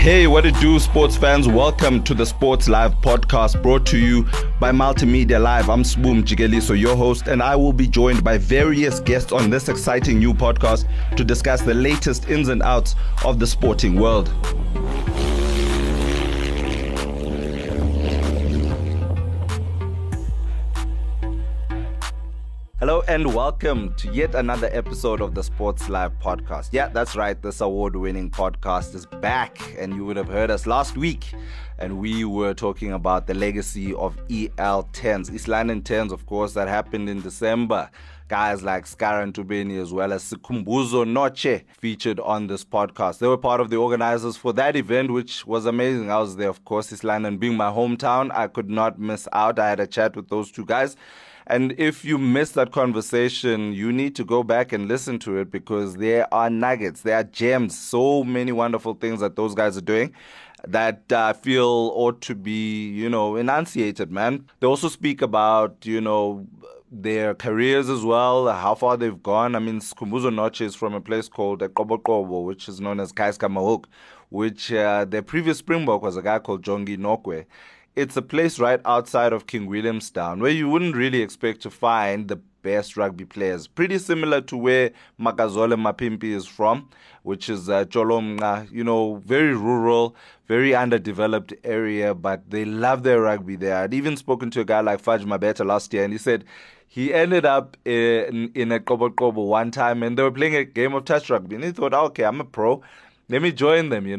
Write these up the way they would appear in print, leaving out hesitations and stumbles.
Hey, what it do, sports fans? Welcome to the Sports Live podcast brought to you by Multimedia Live. I'm Swoom Jigeliso, your host, and I will be joined by various guests on this exciting new podcast to discuss the latest ins and outs of the sporting world. Hello and welcome to yet another episode of the Sports Live podcast. Yeah, that's right. This award-winning podcast is back, and you would have heard us last week. And we were talking about the legacy of EL10s, East London 10s, of course, that happened in December. Guys like Skaran Tubini as well as Sikumbuzo Notshe featured on this podcast. They were part of the organizers for that event, which was amazing. I was there, of course, East London being my hometown. I could not miss out. I had a chat with those two guys. And if you missed that conversation, you need to go back and listen to it because there are nuggets, there are gems, so many wonderful things that those guys are doing that I feel ought to be, enunciated, man. They also speak about, their careers as well, how far they've gone. I mean, Sikumbuzo Notshe is from a place called Qoboqobo, which is known as Kaiskamahook, which their previous springbok was a guy called Jongi Nokwe. It's a place right outside of King Williamstown where you wouldn't really expect to find the best rugby players. Pretty similar to where Makazole Mapimpi is from, which is Cholomna, very rural, very underdeveloped area, but they love their rugby there. I'd even spoken to a guy like Fezeka Mbetha last year, and he said he ended up in a Qoboqobo one time, and they were playing a game of touch rugby, and he thought, okay, I'm a pro. Let me join them, I'm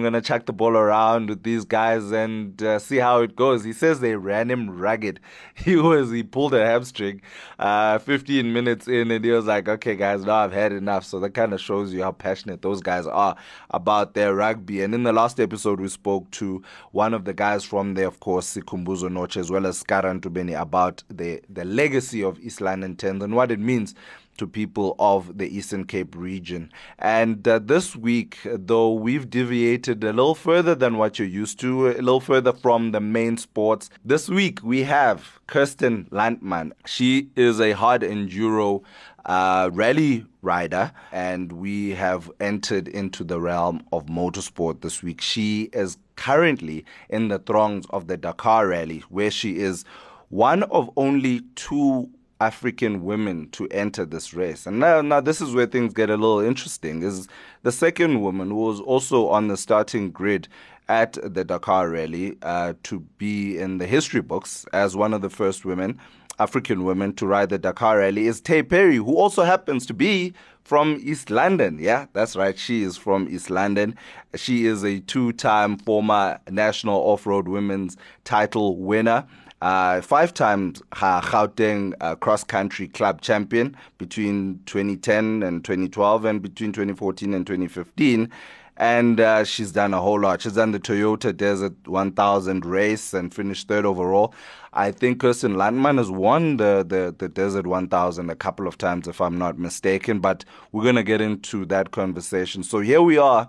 going to chuck the ball around with these guys and see how it goes. He says they ran him ragged. He pulled a hamstring 15 minutes in, and he was like, okay, guys, now I've had enough. So that kind of shows you how passionate those guys are about their rugby. And in the last episode, we spoke to one of the guys from there, of course, Sikumbuzo Notshe, as well as Skaran Tubini, about the legacy of East London 10s and what it means to people of the Eastern Cape region. And this week, though, we've deviated a little further than what you're used to, a little further from the main sports. This week, we have Kirsten Landman. She is a hard enduro rally rider, and we have entered into the realm of motorsport this week. She is currently in the throngs of the Dakar Rally, where she is one of only two African women to enter this race. And now this is where things get a little interesting, is the second woman who was also on the starting grid at the Dakar Rally to be in the history books as one of the first women, African women, to ride the Dakar Rally is Tay Perry, who also happens to be from East London. Yeah, that's right. She is from East London. She is a two-time former National Off-Road Women's title winner. Five-time Gauteng cross-country club champion between 2010 and 2012 and between 2014 and 2015. And she's done a whole lot. She's done the Toyota Desert 1000 race and finished third overall. I think Kirsten Landman has won the Desert 1000 a couple of times, if I'm not mistaken. But we're going to get into that conversation. So here we are,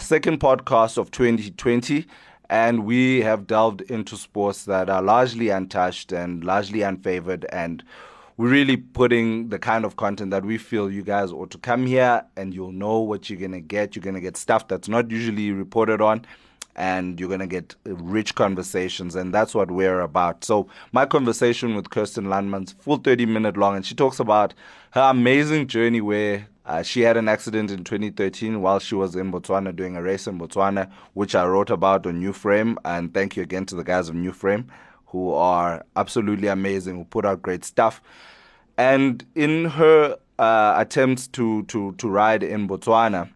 second podcast of 2020. And we have delved into sports that are largely untouched and largely unfavored. And we're really putting the kind of content that we feel you guys ought to come here and you'll know what you're going to get. You're going to get stuff that's not usually reported on, and you're going to get rich conversations. And that's what we're about. So my conversation with Kirsten Landman's full 30-minute long, and she talks about her amazing journey where she had an accident in 2013 while she was in Botswana doing a race in Botswana, which I wrote about on New Frame. And thank you again to the guys of New Frame, who are absolutely amazing, who put out great stuff. And in her attempts to ride in Botswana,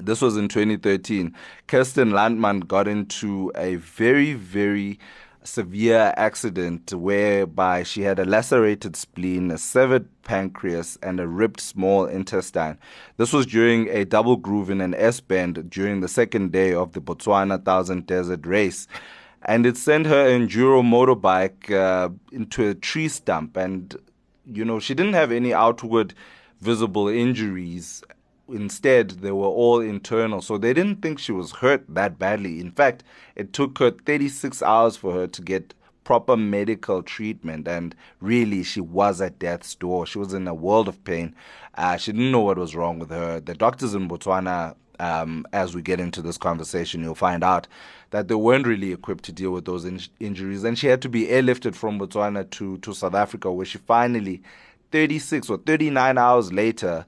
this was in 2013, Kirsten Landman got into a very, very severe accident whereby she had a lacerated spleen, a severed pancreas, and a ripped small intestine. This was during a double groove in an S-bend during the second day of the Botswana 1000 Desert Race. And it sent her enduro motorbike into a tree stump. And, she didn't have any outward visible injuries. Instead, they were all internal, so they didn't think she was hurt that badly. In fact, it took her 36 hours for her to get proper medical treatment, and really, she was at death's door. She was in a world of pain. She didn't know what was wrong with her. The doctors in Botswana as we get into this conversation, you'll find out that they weren't really equipped to deal with those injuries. And she had to be airlifted from Botswana to South Africa, where she finally, 36 or 39 hours later,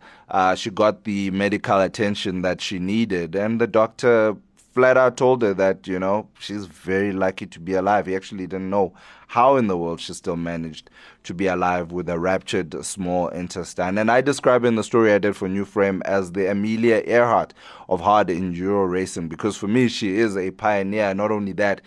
she got the medical attention that she needed. And the doctor flat out told her that, you know, she's very lucky to be alive. He actually didn't know how in the world she still managed to be alive with a ruptured small intestine. And I describe in the story I did for New Frame as the Amelia Earhart of hard enduro racing, because for me, she is a pioneer. Not only that,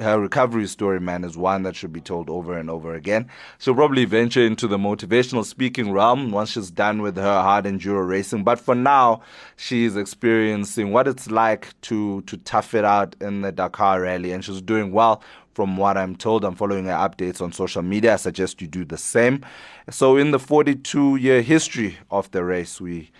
her recovery story, man, is one that should be told over and over again. She'll probably venture into the motivational speaking realm once she's done with her hard enduro racing. But for now, she's experiencing what it's like to tough it out in the Dakar Rally, and she's doing well. From what I'm told, I'm following her updates on social media. I suggest you do the same. So in the 42-year history of the race, we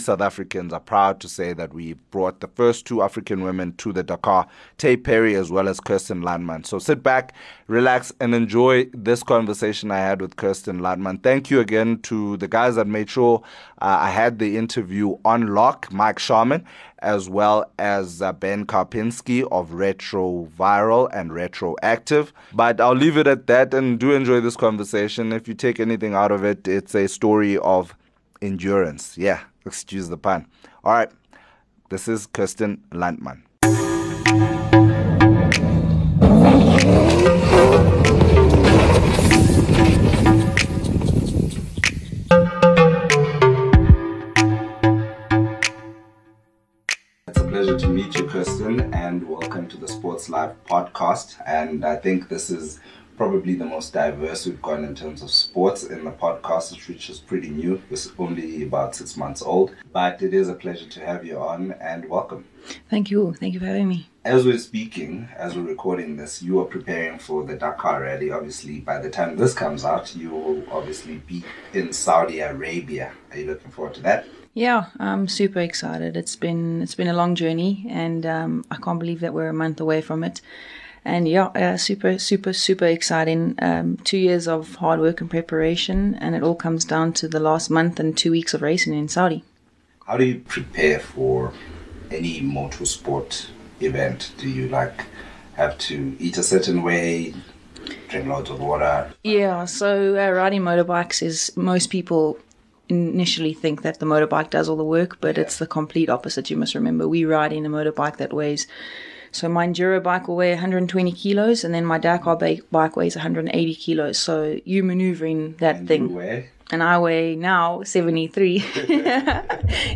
South Africans are proud to say that we brought the first two African women to the Dakar, Tay Perry as well as Kirsten Landman. So sit back, relax, and enjoy this conversation I had with Kirsten Landman. Thank you again to the guys that made sure I had the interview on lock, Mike Sharman, as well as Ben Karpinski of Retro Viral and Retroactive. But I'll leave it at that, and do enjoy this conversation. If you take anything out of it, it's a story of endurance. Yeah, excuse the pun. All right, this is Kirsten Landman. Pleasure to meet you, Kirsten, and welcome to the SowetanLive podcast. And I think this is probably the most diverse we've gone in terms of sports in the podcast, which is pretty new. It's only about 6 months old, but it is a pleasure to have you on, and welcome. Thank you. Thank you for having me. As we're speaking, as we're recording this, you are preparing for the Dakar Rally. Obviously, by the time this comes out, you will obviously be in Saudi Arabia. Are you looking forward to that? Yeah, I'm super excited. It's been a long journey, and I can't believe that we're a month away from it. And yeah, super exciting. 2 years of hard work and preparation, and it all comes down to the last month and 2 weeks of racing in Saudi. How do you prepare for any motorsport event? Do you have to eat a certain way? Drink loads of water? Yeah, so riding motorbikes is most people initially think that the motorbike does all the work, but it's the complete opposite. You must remember, we ride in a motorbike that weighs, so my enduro bike will weigh 120 kilos, and then my Dakar bike weighs 180 kilos. So you maneuvering that and thing. You weigh? And I weigh now 73.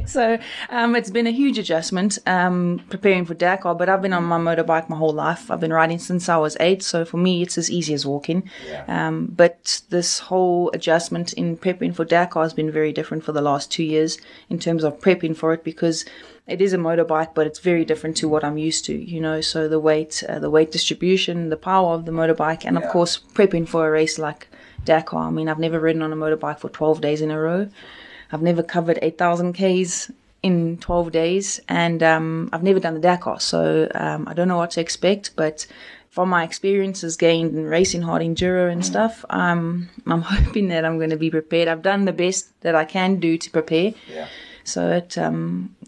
So it's been a huge adjustment preparing for Dakar, but I've been on my motorbike my whole life. I've been riding since I was 8, so for me it's as easy as walking. Yeah. But this whole adjustment in prepping for Dakar has been very different for the last 2 years in terms of prepping for it, because it is a motorbike, but it's very different to what I'm used to, you know. So the weight distribution, the power of the motorbike, and of course prepping for a race like Dakar. I mean, I've never ridden on a motorbike for 12 days in a row. I've never covered 8,000 Ks in 12 days, and I've never done the Dakar, so I don't know what to expect, but from my experiences gained in racing hard enduro and stuff, I'm hoping that I'm going to be prepared. I've done the best that I can do to prepare, so it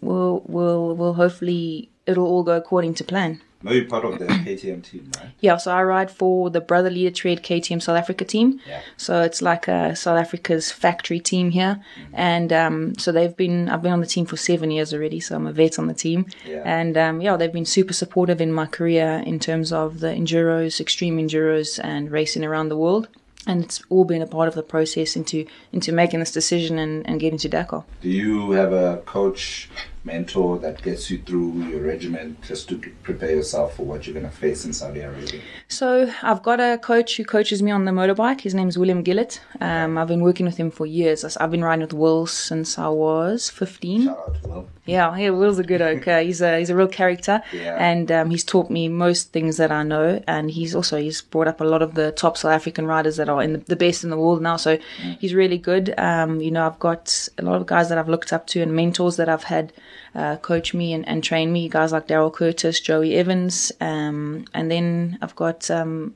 will hopefully it'll all go according to plan. Now you're part of the KTM team, right? Yeah, so I ride for the Brother Leader Trade KTM South Africa team. Yeah. So it's like South Africa's factory team here. Mm-hmm. And so I've been on the team for 7 years already, so I'm a vet on the team. Yeah. And they've been super supportive in my career in terms of the enduros, extreme enduros, and racing around the world. And it's all been a part of the process into making this decision and getting to Dakar. Do you have a coach, mentor that gets you through your regiment just to prepare yourself for what you're going to face in Saudi Arabia? So I've got a coach who coaches me on the motorbike. His name's William Gillett. I've been working with him for years. I've been riding with Will since I was 15. Shout out to Will. Yeah, Will's a good oak. He's a real character, and he's taught me most things that I know, and he's brought up a lot of the top South African riders that are in the best in the world now, so he's really good. I've got a lot of guys that I've looked up to and mentors that I've had coach me and train me, guys like Daryl Curtis, Joey Evans, and then I've got a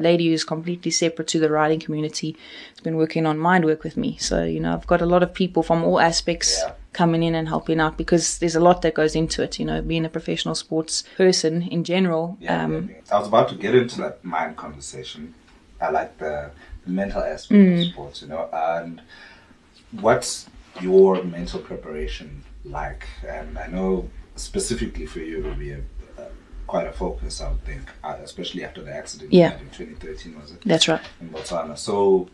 lady who's completely separate to the riding community, has been working on mind work with me. So, I've got a lot of people from all aspects coming in and helping out, because there's a lot that goes into it, you know, being a professional sports person in general. Yeah, I was about to get into that mind conversation. I like the mental aspect of sports, you know, and what's your mental preparation like? And I know specifically for you, it will be quite a focus, I would think, especially after the accident you had in 2013, was it? That's right. In Botswana. So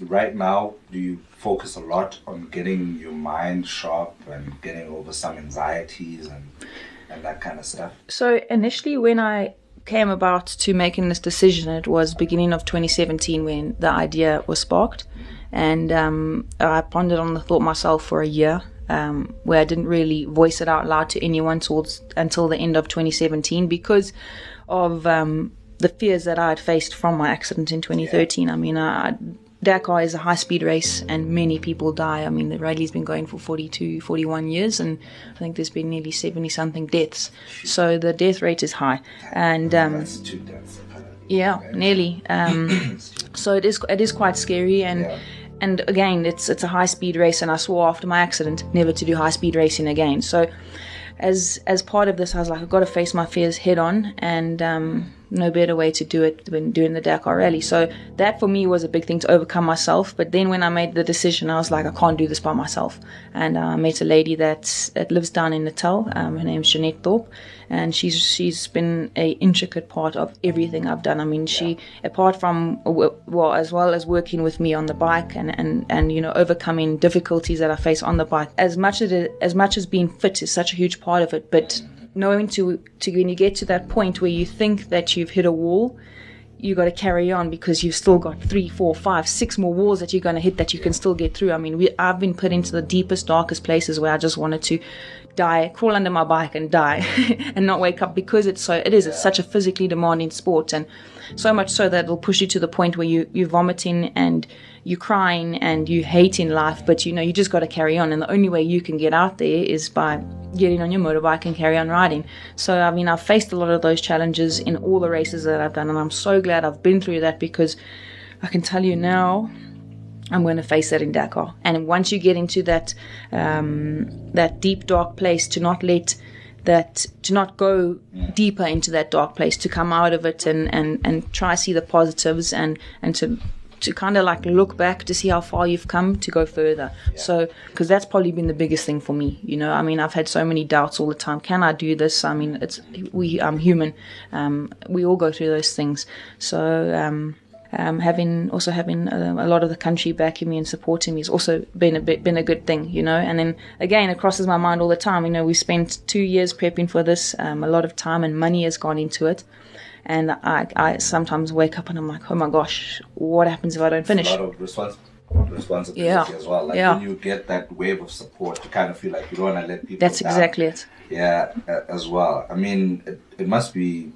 right now, do you focus a lot on getting your mind sharp and getting over some anxieties and that kind of stuff? So initially when I came about to making this decision, it was beginning of 2017 when the idea was sparked. And I pondered on the thought myself for a year, where I didn't really voice it out loud to anyone until the end of 2017 because of the fears that I had faced from my accident in 2013. Yeah. I mean, Dakar is a high-speed race and many people die. I mean, the rally's been going for 42, 41 years, and I think there's been nearly 70-something deaths. So the death rate is high. And that's 2 deaths. Yeah, nearly. So it is quite scary. And and again, it's a high-speed race, and I swore after my accident never to do high-speed racing again. So as part of this, I was like, I've got to face my fears head-on, and no better way to do it than doing the Dakar Rally. So that for me was a big thing to overcome myself. But then when I made the decision, I was like, I can't do this by myself. And I met a lady that lives down in Natal. Her name's Jeanette Thorpe, and she's been an intricate part of everything I've done. I mean, she, apart from, as well as working with me on the bike and you know, overcoming difficulties that I face on the bike, as much as being fit is such a huge part of it, but knowing to when you get to that point where you think that you've hit a wall, you got to carry on because you've still got 3, 4, 5, 6 more walls that you're going to hit that you can still get through. I mean, I've been put into the deepest, darkest places where I just wanted to die, crawl under my bike and die and not wake up, because it's such a physically demanding sport, and so much so that it'll push you to the point where you're vomiting and you're crying and you hating life, but you know, you just got to carry on, and the only way you can get out there is by getting on your motorbike and carry on riding. So I mean, I've faced a lot of those challenges in all the races that I've done, and I'm so glad I've been through that, because I can tell you now I'm going to face that in Dakar. And once you get into that deep dark place, to not go deeper into that dark place, to come out of it and try see the positives and to kind of like look back to see how far you've come to go further. Yeah. So, because that's probably been the biggest thing for me, you know. I mean, I've had so many doubts all the time. Can I do this? I mean, I'm human. We all go through those things. So having a lot of the country backing me and supporting me has also been a good thing, you know. And then again, it crosses my mind all the time. You know, we spent 2 years prepping for this. A lot of time and money has gone into it. And I sometimes wake up and I'm like, oh my gosh, what happens if I don't finish? It's a lot of responsibility as well. Like when you get that wave of support, you kind of feel like you don't want to let people down. Exactly it. Yeah, as well. I mean, it must be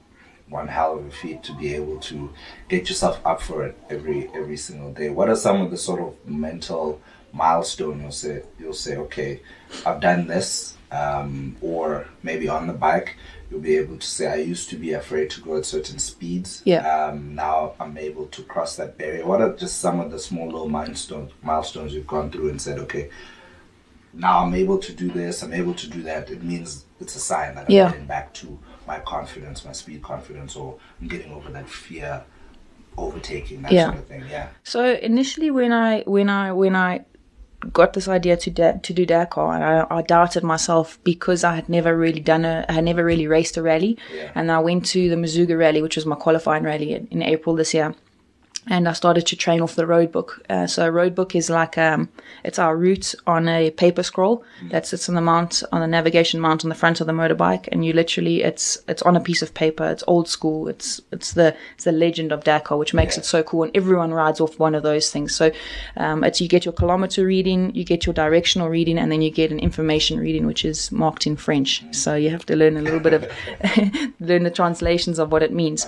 one hell of a feat to be able to get yourself up for it every single day. What are some of the sort of mental milestones you'll say, okay, I've done this, or maybe on the bike, you'll be able to say, I used to be afraid to go at certain speeds. Yeah. Now I'm able to cross that barrier. What are just some of the small little milestones you've gone through and said, okay, now I'm able to do this, I'm able to do that. It means it's a sign that I'm getting back to my confidence, my speed confidence, or I'm getting over that fear, overtaking, that sort of thing. Yeah. So initially when I got this idea to do Dakar, and I doubted myself because I had never really raced a rally, and I went to the Mazuga rally, which was my qualifying rally in April this year, and I started to train off the road book. So a road book is like it's our route on a paper scroll that sits on the mount, on the navigation mount on the front of the motorbike, and you literally it's on a piece of paper. It's old school. It's the legend of Dakar, which makes it so cool, and everyone rides off one of those things. So you get your kilometer reading, you get your directional reading, and then you get an information reading, which is marked in French. So you have to learn a little bit of learn the translations of what it means.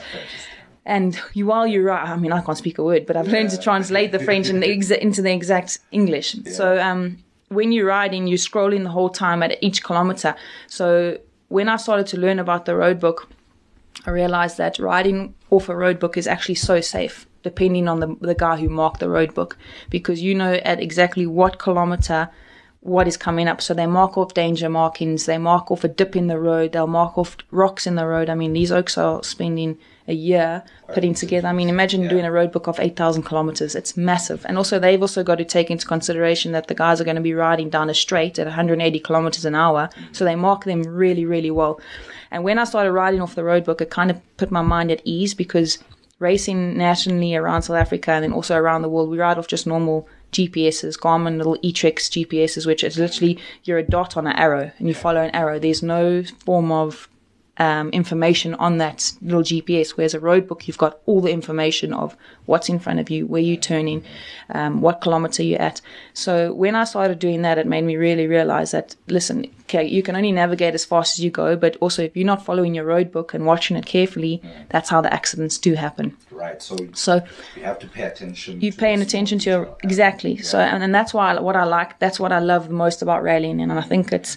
And while you write, I mean, I can't speak a word, but I've learned to translate the French into the exact English. Yeah. So when you're riding, you're scrolling the whole time at each kilometer. So when I started to learn about the road book, I realized that riding off a road book is actually so safe, depending on the guy who marked the road book, because you know at exactly what kilometer what is coming up. So they mark off danger markings, they mark off a dip in the road, they'll mark off rocks in the road. I mean, these oaks are spending a year putting together. I mean, imagine doing a road book of 8,000 kilometers. It's massive. And also, they've also got to take into consideration that the guys are going to be riding down a straight at 180 kilometers an hour. So they mark them really, really well. And when I started riding off the road book, it kind of put my mind at ease, because racing nationally around South Africa and then also around the world, we ride off just normal GPSs, Garmin little Etrex GPSs, which is literally you're a dot on an arrow and you follow an arrow. There's no form of information on that little GPS, whereas a road book, you've got all the information of what's in front of you, where you're turning, what kilometer you're at. So when I started doing that, it made me really realize that, listen, okay, you can only navigate as fast as you go, but also if you're not following your road book and watching it carefully, that's how the accidents do happen. Right. So you have to pay attention. You're paying attention to your, exactly. Yeah. So, and that's why what I like, that's what I love the most about rallying. And I think it's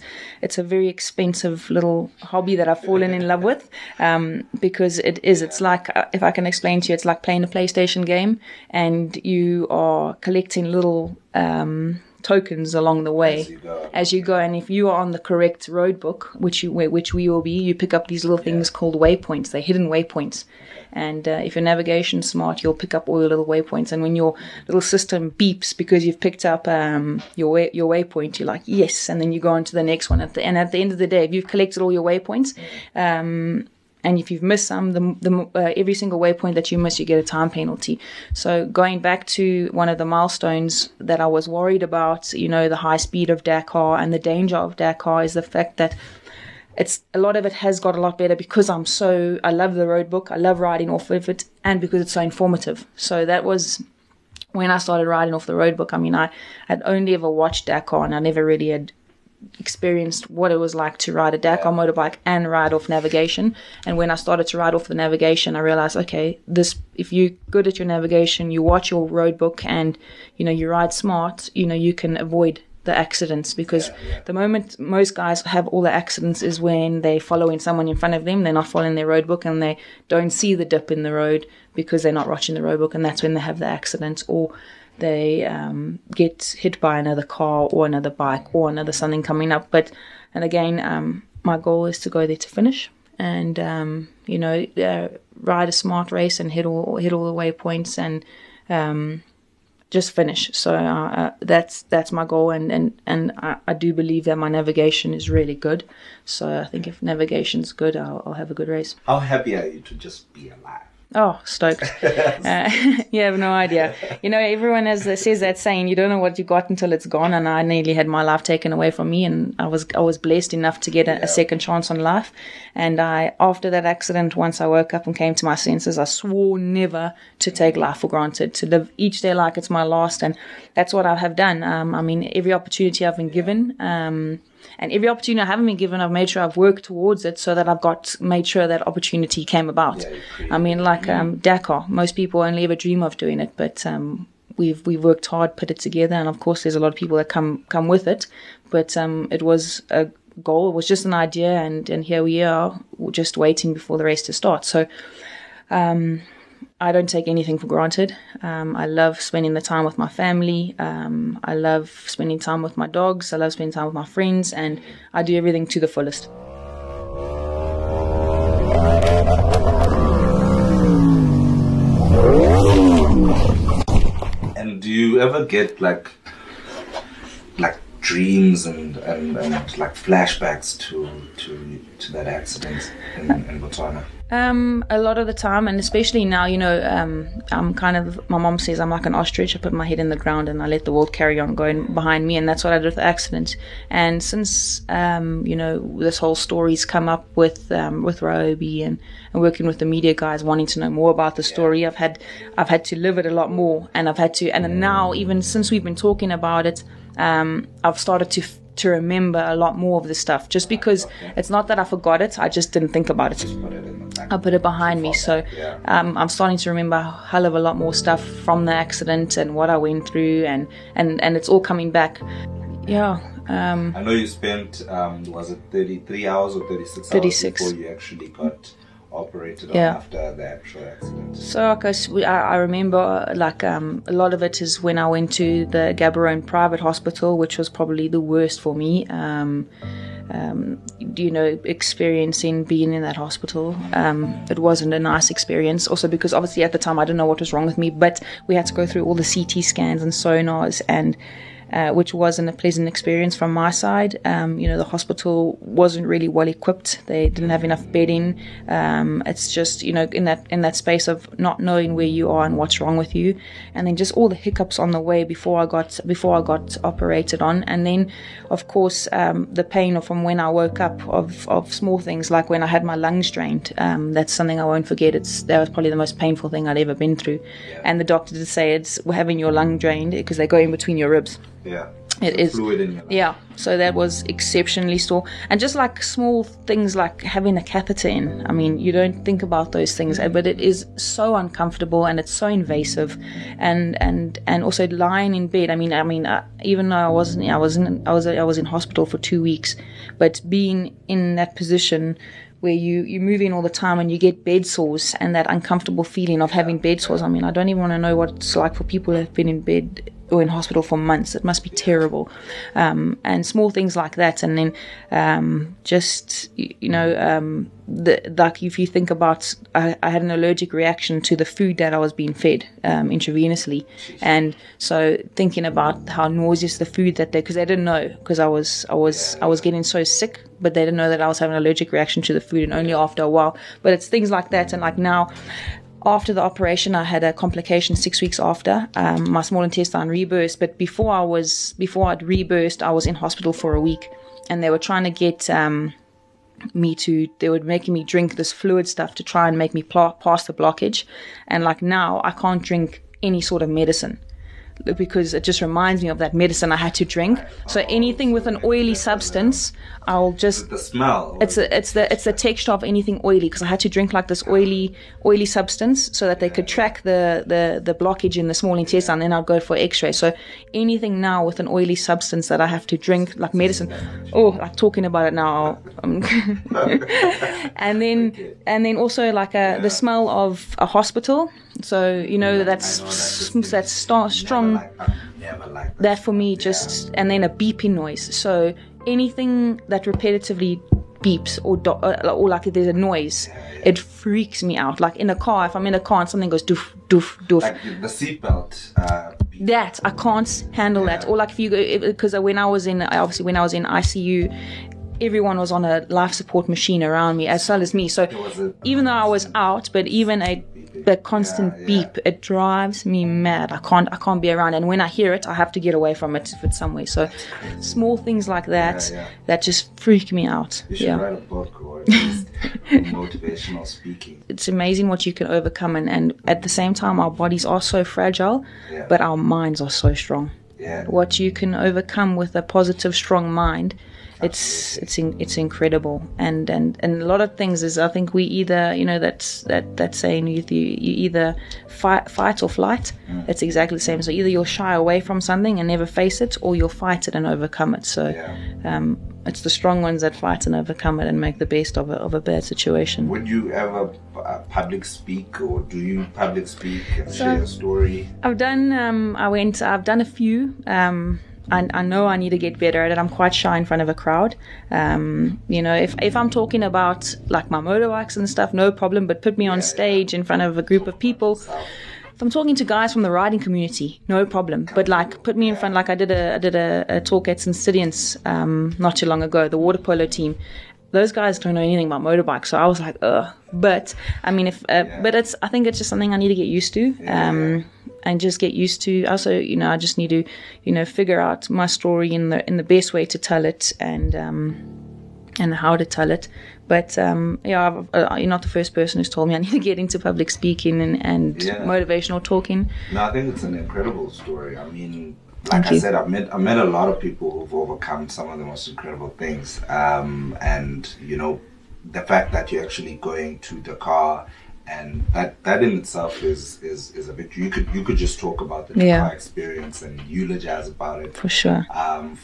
a very expensive little hobby that I've fallen in love with, because it is, it's like, if I can explain to you, it's like playing a PlayStation game and you are collecting little tokens along the way as you go, and if you are on the correct road book, which we will be, you pick up these little things called waypoints. They're hidden waypoints, and if your navigation's smart, you'll pick up all your little waypoints. And when your little system beeps because you've picked up your waypoint, you're like, yes, and then you go on to the next one. At the end of the day, if you've collected all your waypoints, and if you've missed some, every single waypoint that you miss, you get a time penalty. So going back to one of the milestones that I was worried about, you know, the high speed of Dakar and the danger of Dakar, is the fact that it's a lot of it has got a lot better because I love the road book, I love riding off of it, and because it's so informative. So that was when I started riding off the road book. I mean, I had only ever watched Dakar, and I never really had experienced what it was like to ride a Dakar motorbike and ride off navigation. And when I started to ride off the navigation, I realized, okay, if you're good at your navigation, you watch your road book, and you know, you ride smart, you know, you can avoid the accidents, because the moment most guys have all the accidents is when they're following someone in front of them, they're not following their road book, and they don't see the dip in the road because they're not watching the road book, and that's when they have the accidents, or they get hit by another car or another bike or another something coming up. And again, my goal is to go there to finish and, you know, ride a smart race and hit all the waypoints and just finish. So that's my goal. And I do believe that my navigation is really good. So I think if navigation's good, I'll have a good race. How happy are you to just be alive? Oh, stoked. You have no idea. You know, everyone says that saying, you don't know what you got until it's gone, and I nearly had my life taken away from me, and I was blessed enough to get a second chance on life. And after that accident, once I woke up and came to my senses, I swore never to take life for granted, to live each day like it's my last, and that's what I have done. I mean, every opportunity I've been given, and every opportunity I haven't been given, I've made sure I've worked towards it so that I've made sure that opportunity came about. Yeah, I mean, like Dakar, most people only ever dream of doing it, but we've worked hard, put it together, and of course there's a lot of people that come with it, but it was a goal, it was just an idea, and here we are, just waiting before the race to start. So I don't take anything for granted. I love spending the time with my family. I love spending time with my dogs. I love spending time with my friends, and I do everything to the fullest. And do you ever get like dreams and like flashbacks to that accident in Botswana? A lot of the time, and especially now, you know, I'm kind of, my mom says I'm like an ostrich. I put my head in the ground and I let the world carry on going behind me, and that's what I did with the accident. And since, you know, this whole story's come up with Roby and working with the media guys, wanting to know more about the story, I've had to live it a lot more, and and now, even since we've been talking about it, I've started to remember a lot more of this stuff, just because it's not that I forgot it, I just didn't think about it. I put it behind me. So I'm starting to remember a hell of a lot more stuff from the accident and what I went through, and it's all coming back. Yeah. I know you spent, was it 33 hours or 36 hours before you actually got operated on after the actual accident? So I remember, like, a lot of it is when I went to the Gaborone private hospital, which was probably the worst for me. You know, experiencing being in that hospital, it wasn't a nice experience. Also because obviously at the time I didn't know what was wrong with me, but we had to go through all the CT scans and sonars, and which wasn't a pleasant experience from my side. You know, the hospital wasn't really well equipped. They didn't have enough bedding. It's just, you know, in that space of not knowing where you are and what's wrong with you, and then just all the hiccups on the way before I got operated on, and then of course the pain from when I woke up of small things, like when I had my lungs drained. That's something I won't forget. That was probably the most painful thing I'd ever been through. Yeah. And the doctor did say it's having your lung drained because they go in between your ribs. Yeah, it is fluid in your life. Yeah, so that was exceptionally sore, and just like small things like having a catheter in. I mean, you don't think about those things, but it is so uncomfortable and it's so invasive, and also lying in bed. I mean, even though I was in hospital for 2 weeks, but being in that position where you're moving all the time and you get bed sores and that uncomfortable feeling of having bed sores. I mean, I don't even want to know what it's like for people who have been in bed or in hospital for months. It must be terrible. And small things like that. And then just, you know, like if you think about, I had an allergic reaction to the food that I was being fed intravenously. And so thinking about how nauseous the food that they, because they didn't know, because I was getting so sick, but they didn't know that I was having an allergic reaction to the food, and only after a while. But it's things like that. And like now, after the operation, I had a complication 6 weeks after. My small intestine reburst, but before I'd reburst, I was in hospital for a week, and they were trying to get they were making me drink this fluid stuff to try and make me pass the blockage. And like now, I can't drink any sort of medicine, because it just reminds me of that medicine I had to drink. So anything with an oily substance, I'll just the smell. It's the texture of anything oily, because I had to drink like this oily substance so that they could track the blockage in the small intestine, and then I'll go for X-ray. So anything now with an oily substance that I have to drink, like medicine. Oh, like talking about it now. and then also like the smell of a hospital. So you know, that's strong. That for me just, and then a beeping noise. So anything that repetitively beeps or like if there's a noise, it freaks me out. Like in a car, if I'm in a car and something goes doof doof doof. Like the seatbelt. That I can't handle that. Or like if you go, because when I was in ICU. Everyone was on a life support machine around me, as well as me. So even though I was out, but even the constant beep, it drives me mad. I can't be around. And when I hear it, I have to get away from it if it's somewhere. So small things like that, that just freak me out. You should write a book, or at least motivational speaking. It's amazing what you can overcome. And at the same time, our bodies are so fragile, but our minds are so strong. Yeah. What you can overcome with a positive, strong mind, it's incredible. And a lot of things is, I think we either, you know, that saying, you either fight or flight. It's exactly the same. So either you'll shy away from something and never face it, or you'll fight it and overcome it. So it's the strong ones that fight and overcome it and make the best of a bad situation. Would you ever public speak, or do you public speak and share a story? I've done a few. I know I need to get better at it. I'm quite shy in front of a crowd. You know, if I'm talking about like my motorbikes and stuff, no problem. But put me on stage in front of a group of people. If I'm talking to guys from the riding community, no problem. But like, put me in front. Like I did a talk at St. Sidion's not too long ago. The water polo team. Those guys don't know anything about motorbikes, so I was like, ugh. But I mean, I think it's just something I need to get used to. And just get used to. Also, you know, I just need to, you know, figure out my story in the best way to tell it, and how to tell it. But you're not the first person who's told me I need to get into public speaking and motivational talking. No, I think it's an incredible story. I mean, like I said, I've met a lot of people who've overcome some of the most incredible things. And you know, the fact that you're actually going to Dakar. And that in itself is a victory. You could just talk about the Dakar experience and eulogize about it for sure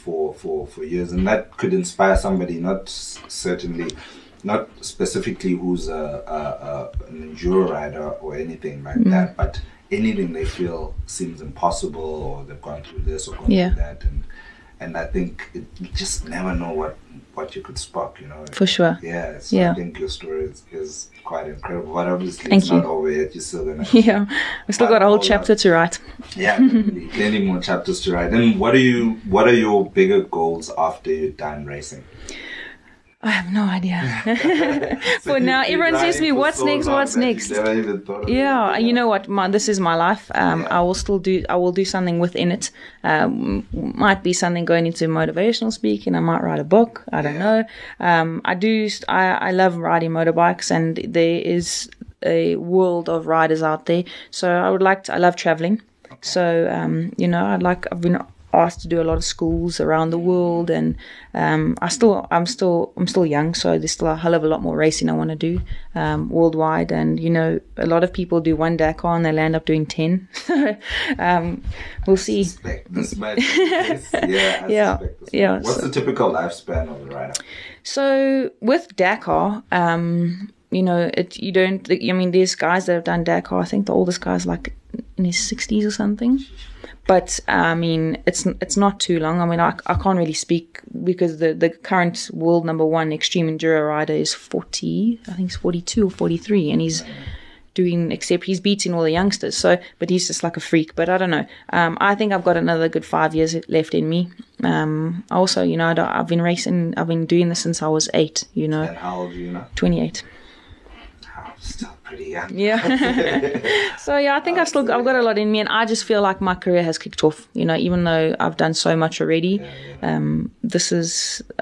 for years, and that could inspire somebody. Not certainly not specifically who's an enduro rider or anything like that, but anything they feel seems impossible, or they've gone through this or gone through that, and I think you just never know what you could spark, you know. For sure. Yeah. So I think your story is quite incredible. But obviously it's not over yet. You're still gonna we've still got a whole chapter to write. Yeah, plenty more chapters to write. And what are your bigger goals after you're done racing? I have no idea. For now, everyone says to me, what's next? Yeah, you know what? This is my life. I will do something within it. Might be something going into motivational speaking. I might write a book. I don't know. I love riding motorbikes, and there is a world of riders out there. So I love traveling. Okay. So, I've been asked to do a lot of schools around the world, and I'm still young, so there's still a hell of a lot more racing I want to do worldwide. And a lot of people do one Dakar and they land up doing 10. We'll see. I suspect this might be the case. Yeah. What's the typical lifespan of a rider? So with Dakar, there's guys that have done Dakar. I think the oldest guy's like in his 60s or something. But, it's not too long. I can't really speak because the current world number one extreme enduro rider is 40. I think it's 42 or 43. And he's he's beating all the youngsters. So, but he's just like a freak. But I don't know. I think I've got another good 5 years left in me. Also, I've been racing. I've been doing this since I was 8, And how old are you now? 28. I'm still pretty young. Yeah. So I think I've got a lot in me, and I just feel like my career has kicked off. Even though I've done so much already, I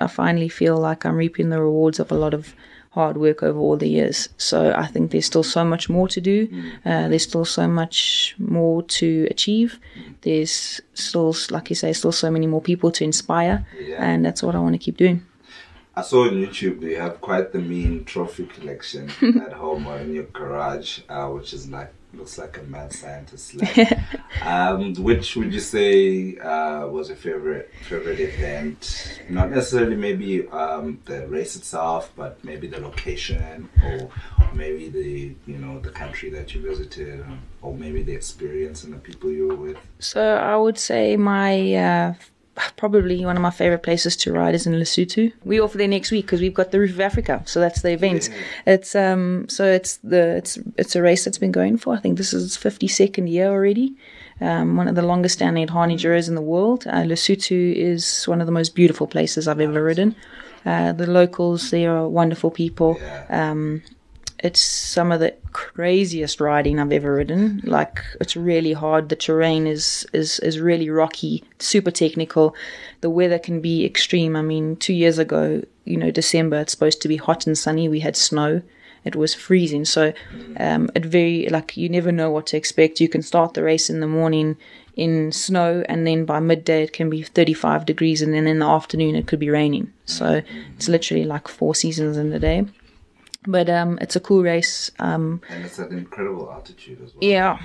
finally feel like I'm reaping the rewards of a lot of hard work over all the years. So I think there's still so much more to do. There's still so much more to achieve. There's still, like you say, still so many more people to inspire, and that's what I want to keep doing. I saw on YouTube you have quite the mean trophy collection at home or in your garage, which is looks like a mad scientist lab. Which would you say was your favorite event? Not necessarily maybe the race itself, but maybe the location, or maybe the country that you visited, or maybe the experience and the people you were with. So I would say my. Probably one of my favorite places to ride is in Lesotho. We're off there next week because we've got the Roof of Africa, so that's the event. Yeah. It's a race that's been going for, I think this is its 52nd year already. One of the longest standing Harney Duros in the world. Lesotho is one of the most beautiful places I've ever ridden. The locals, they are wonderful people. Yeah. It's some of the craziest riding I've ever ridden. Like, it's really hard. The terrain is really rocky, super technical. The weather can be extreme. 2 years ago, December, it's supposed to be hot and sunny. We had snow. It was freezing. So you never know what to expect. You can start the race in the morning in snow, and then by midday it can be 35 degrees, and then in the afternoon it could be raining. So it's literally like four seasons in a day. But it's a cool race. And it's at an incredible altitude as well. Yeah.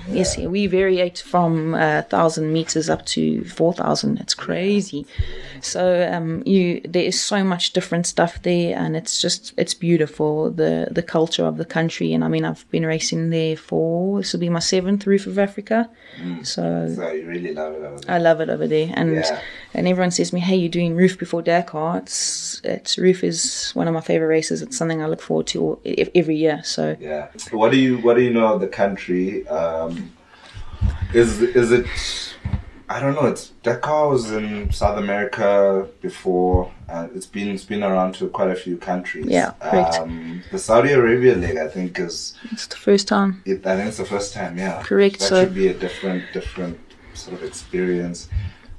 We variate from 1,000 meters up to 4,000. It's crazy. So there is so much different stuff there, and it's beautiful, the culture of the country. And I've been racing there for, this will be my 7th Roof of Africa. So you really love it over there. I love it over there. And everyone says to me, hey, you're doing Roof before Dakar. Roof is one of my favorite races. It's something I look forward to every year. So yeah, what do you know of the country? Is it? I don't know. Dakar was in South America before. It's been around to quite a few countries. Yeah, correct. The Saudi Arabia leg, I think, is. It's the first time. I think it's the first time. Yeah, correct. That should be a different sort of experience.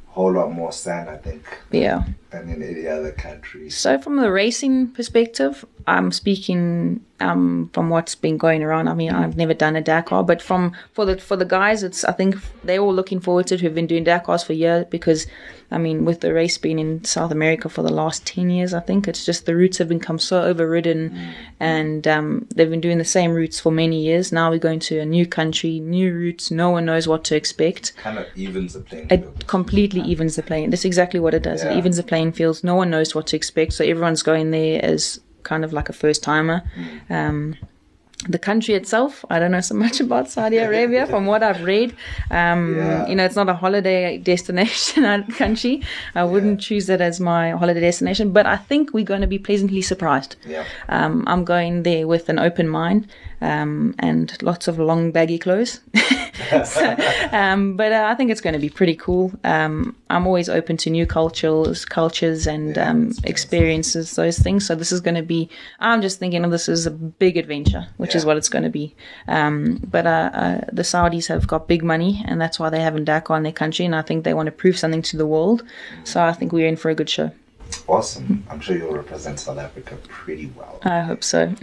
Whole lot more sand, I think, than in any other country. So from the racing perspective, I'm speaking from what's been going around. I've never done a Dakar, but for the guys, it's, I think they're all looking forward to it, who've been doing Dakars for years, because with the race being in South America for the last 10 years, I think it's just the routes have become so overridden, and they've been doing the same routes for many years. Now we're going to a new country, new routes. No one knows what to expect. It kind of evens the playing field. It completely evens the playing. That's exactly what it does. Yeah. It evens the playing fields. No one knows what to expect, so everyone's going there as kind of like a first timer. The country itself, I don't know so much about Saudi Arabia from what I've read. You know, it's not a holiday destination country. I wouldn't choose that as my holiday destination, but I think we're going to be pleasantly surprised. I'm going there with an open mind and lots of long baggy clothes. But I think it's going to be pretty cool. I'm always open to new cultures and experiences, those things. So this is going to be, I'm just thinking of this as a big adventure, which is what it's going to be. But the Saudis have got big money, and that's why they haven't Dakar in their country, and I think they want to prove something to the world. So I think we're in for a good show. Awesome. I'm sure you'll represent South Africa pretty well. I hope so.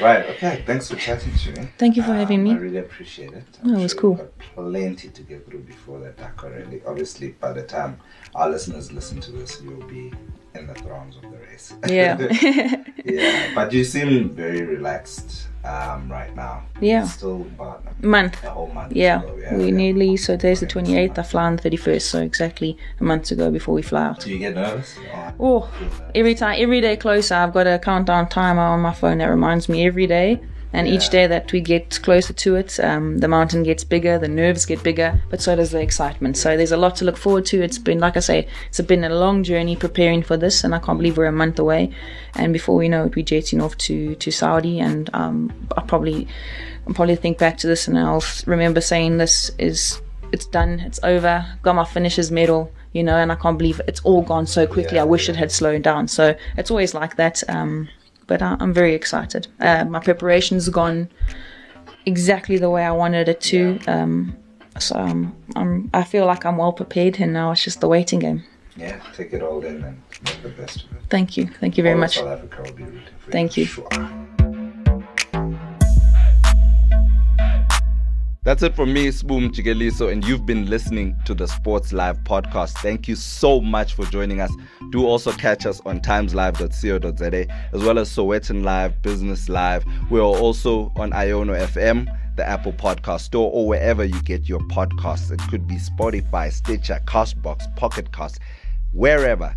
Right, okay. Thanks for chatting to me. Thank you for having me. I really appreciate it. It was cool. We've got plenty to get through before the Dakar Rally. Obviously, by the time our listeners listen to this, you'll be in the throngs of the race. Yeah. But you seem very relaxed right now. It's still about a whole month ago. Nearly, so today's the 28th, I fly on the 31st, so exactly a month ago before we fly out. Do you get nervous? Every day closer, I've got a countdown timer on my phone that reminds me every day. And each day that we get closer to it, the mountain gets bigger, the nerves get bigger, but so does the excitement. So there's a lot to look forward to. It's been, like I say, it's been a long journey preparing for this, and I can't believe we're a month away. And before we know it, we're jetting off to Saudi, and I'll probably think back to this, and I'll remember saying it's done, it's over, got my finisher's medal, you know, and I can't believe it's all gone so quickly. I wish it had slowed down. So it's always like that. But I'm very excited. My preparation's gone exactly the way I wanted it to. So I feel like I'm well prepared, and now it's just the waiting game. Yeah, take it all in and make the best of it. Thank you. Thank you very much. South Africa will be rooting for you. Thank you. Sure. That's it from me, Swoom Jigeliso, and you've been listening to the Sports Live podcast. Thank you so much for joining us. Do also catch us on timeslive.co.za, as well as SowetanLive, Business Live. We are also on Iono FM, the Apple Podcast Store, or wherever you get your podcasts. It could be Spotify, Stitcher, Castbox, Pocket Cast, wherever.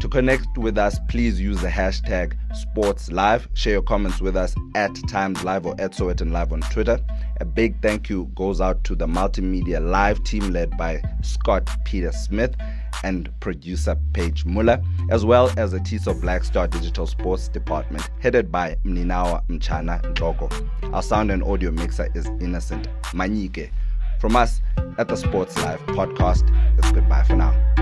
To connect with us, please use the hashtag SportsLive. Share your comments with us at TimesLive or at SowetanLive on Twitter. A big thank you goes out to the Multimedia Live team led by Scott Peter Smith and producer Paige Muller, as well as the Tiso Black Star Digital Sports Department headed by Mninawa Mchana Ndoko. Our sound and audio mixer is Innocent Manyike. From us at the SportsLive podcast, it's goodbye for now.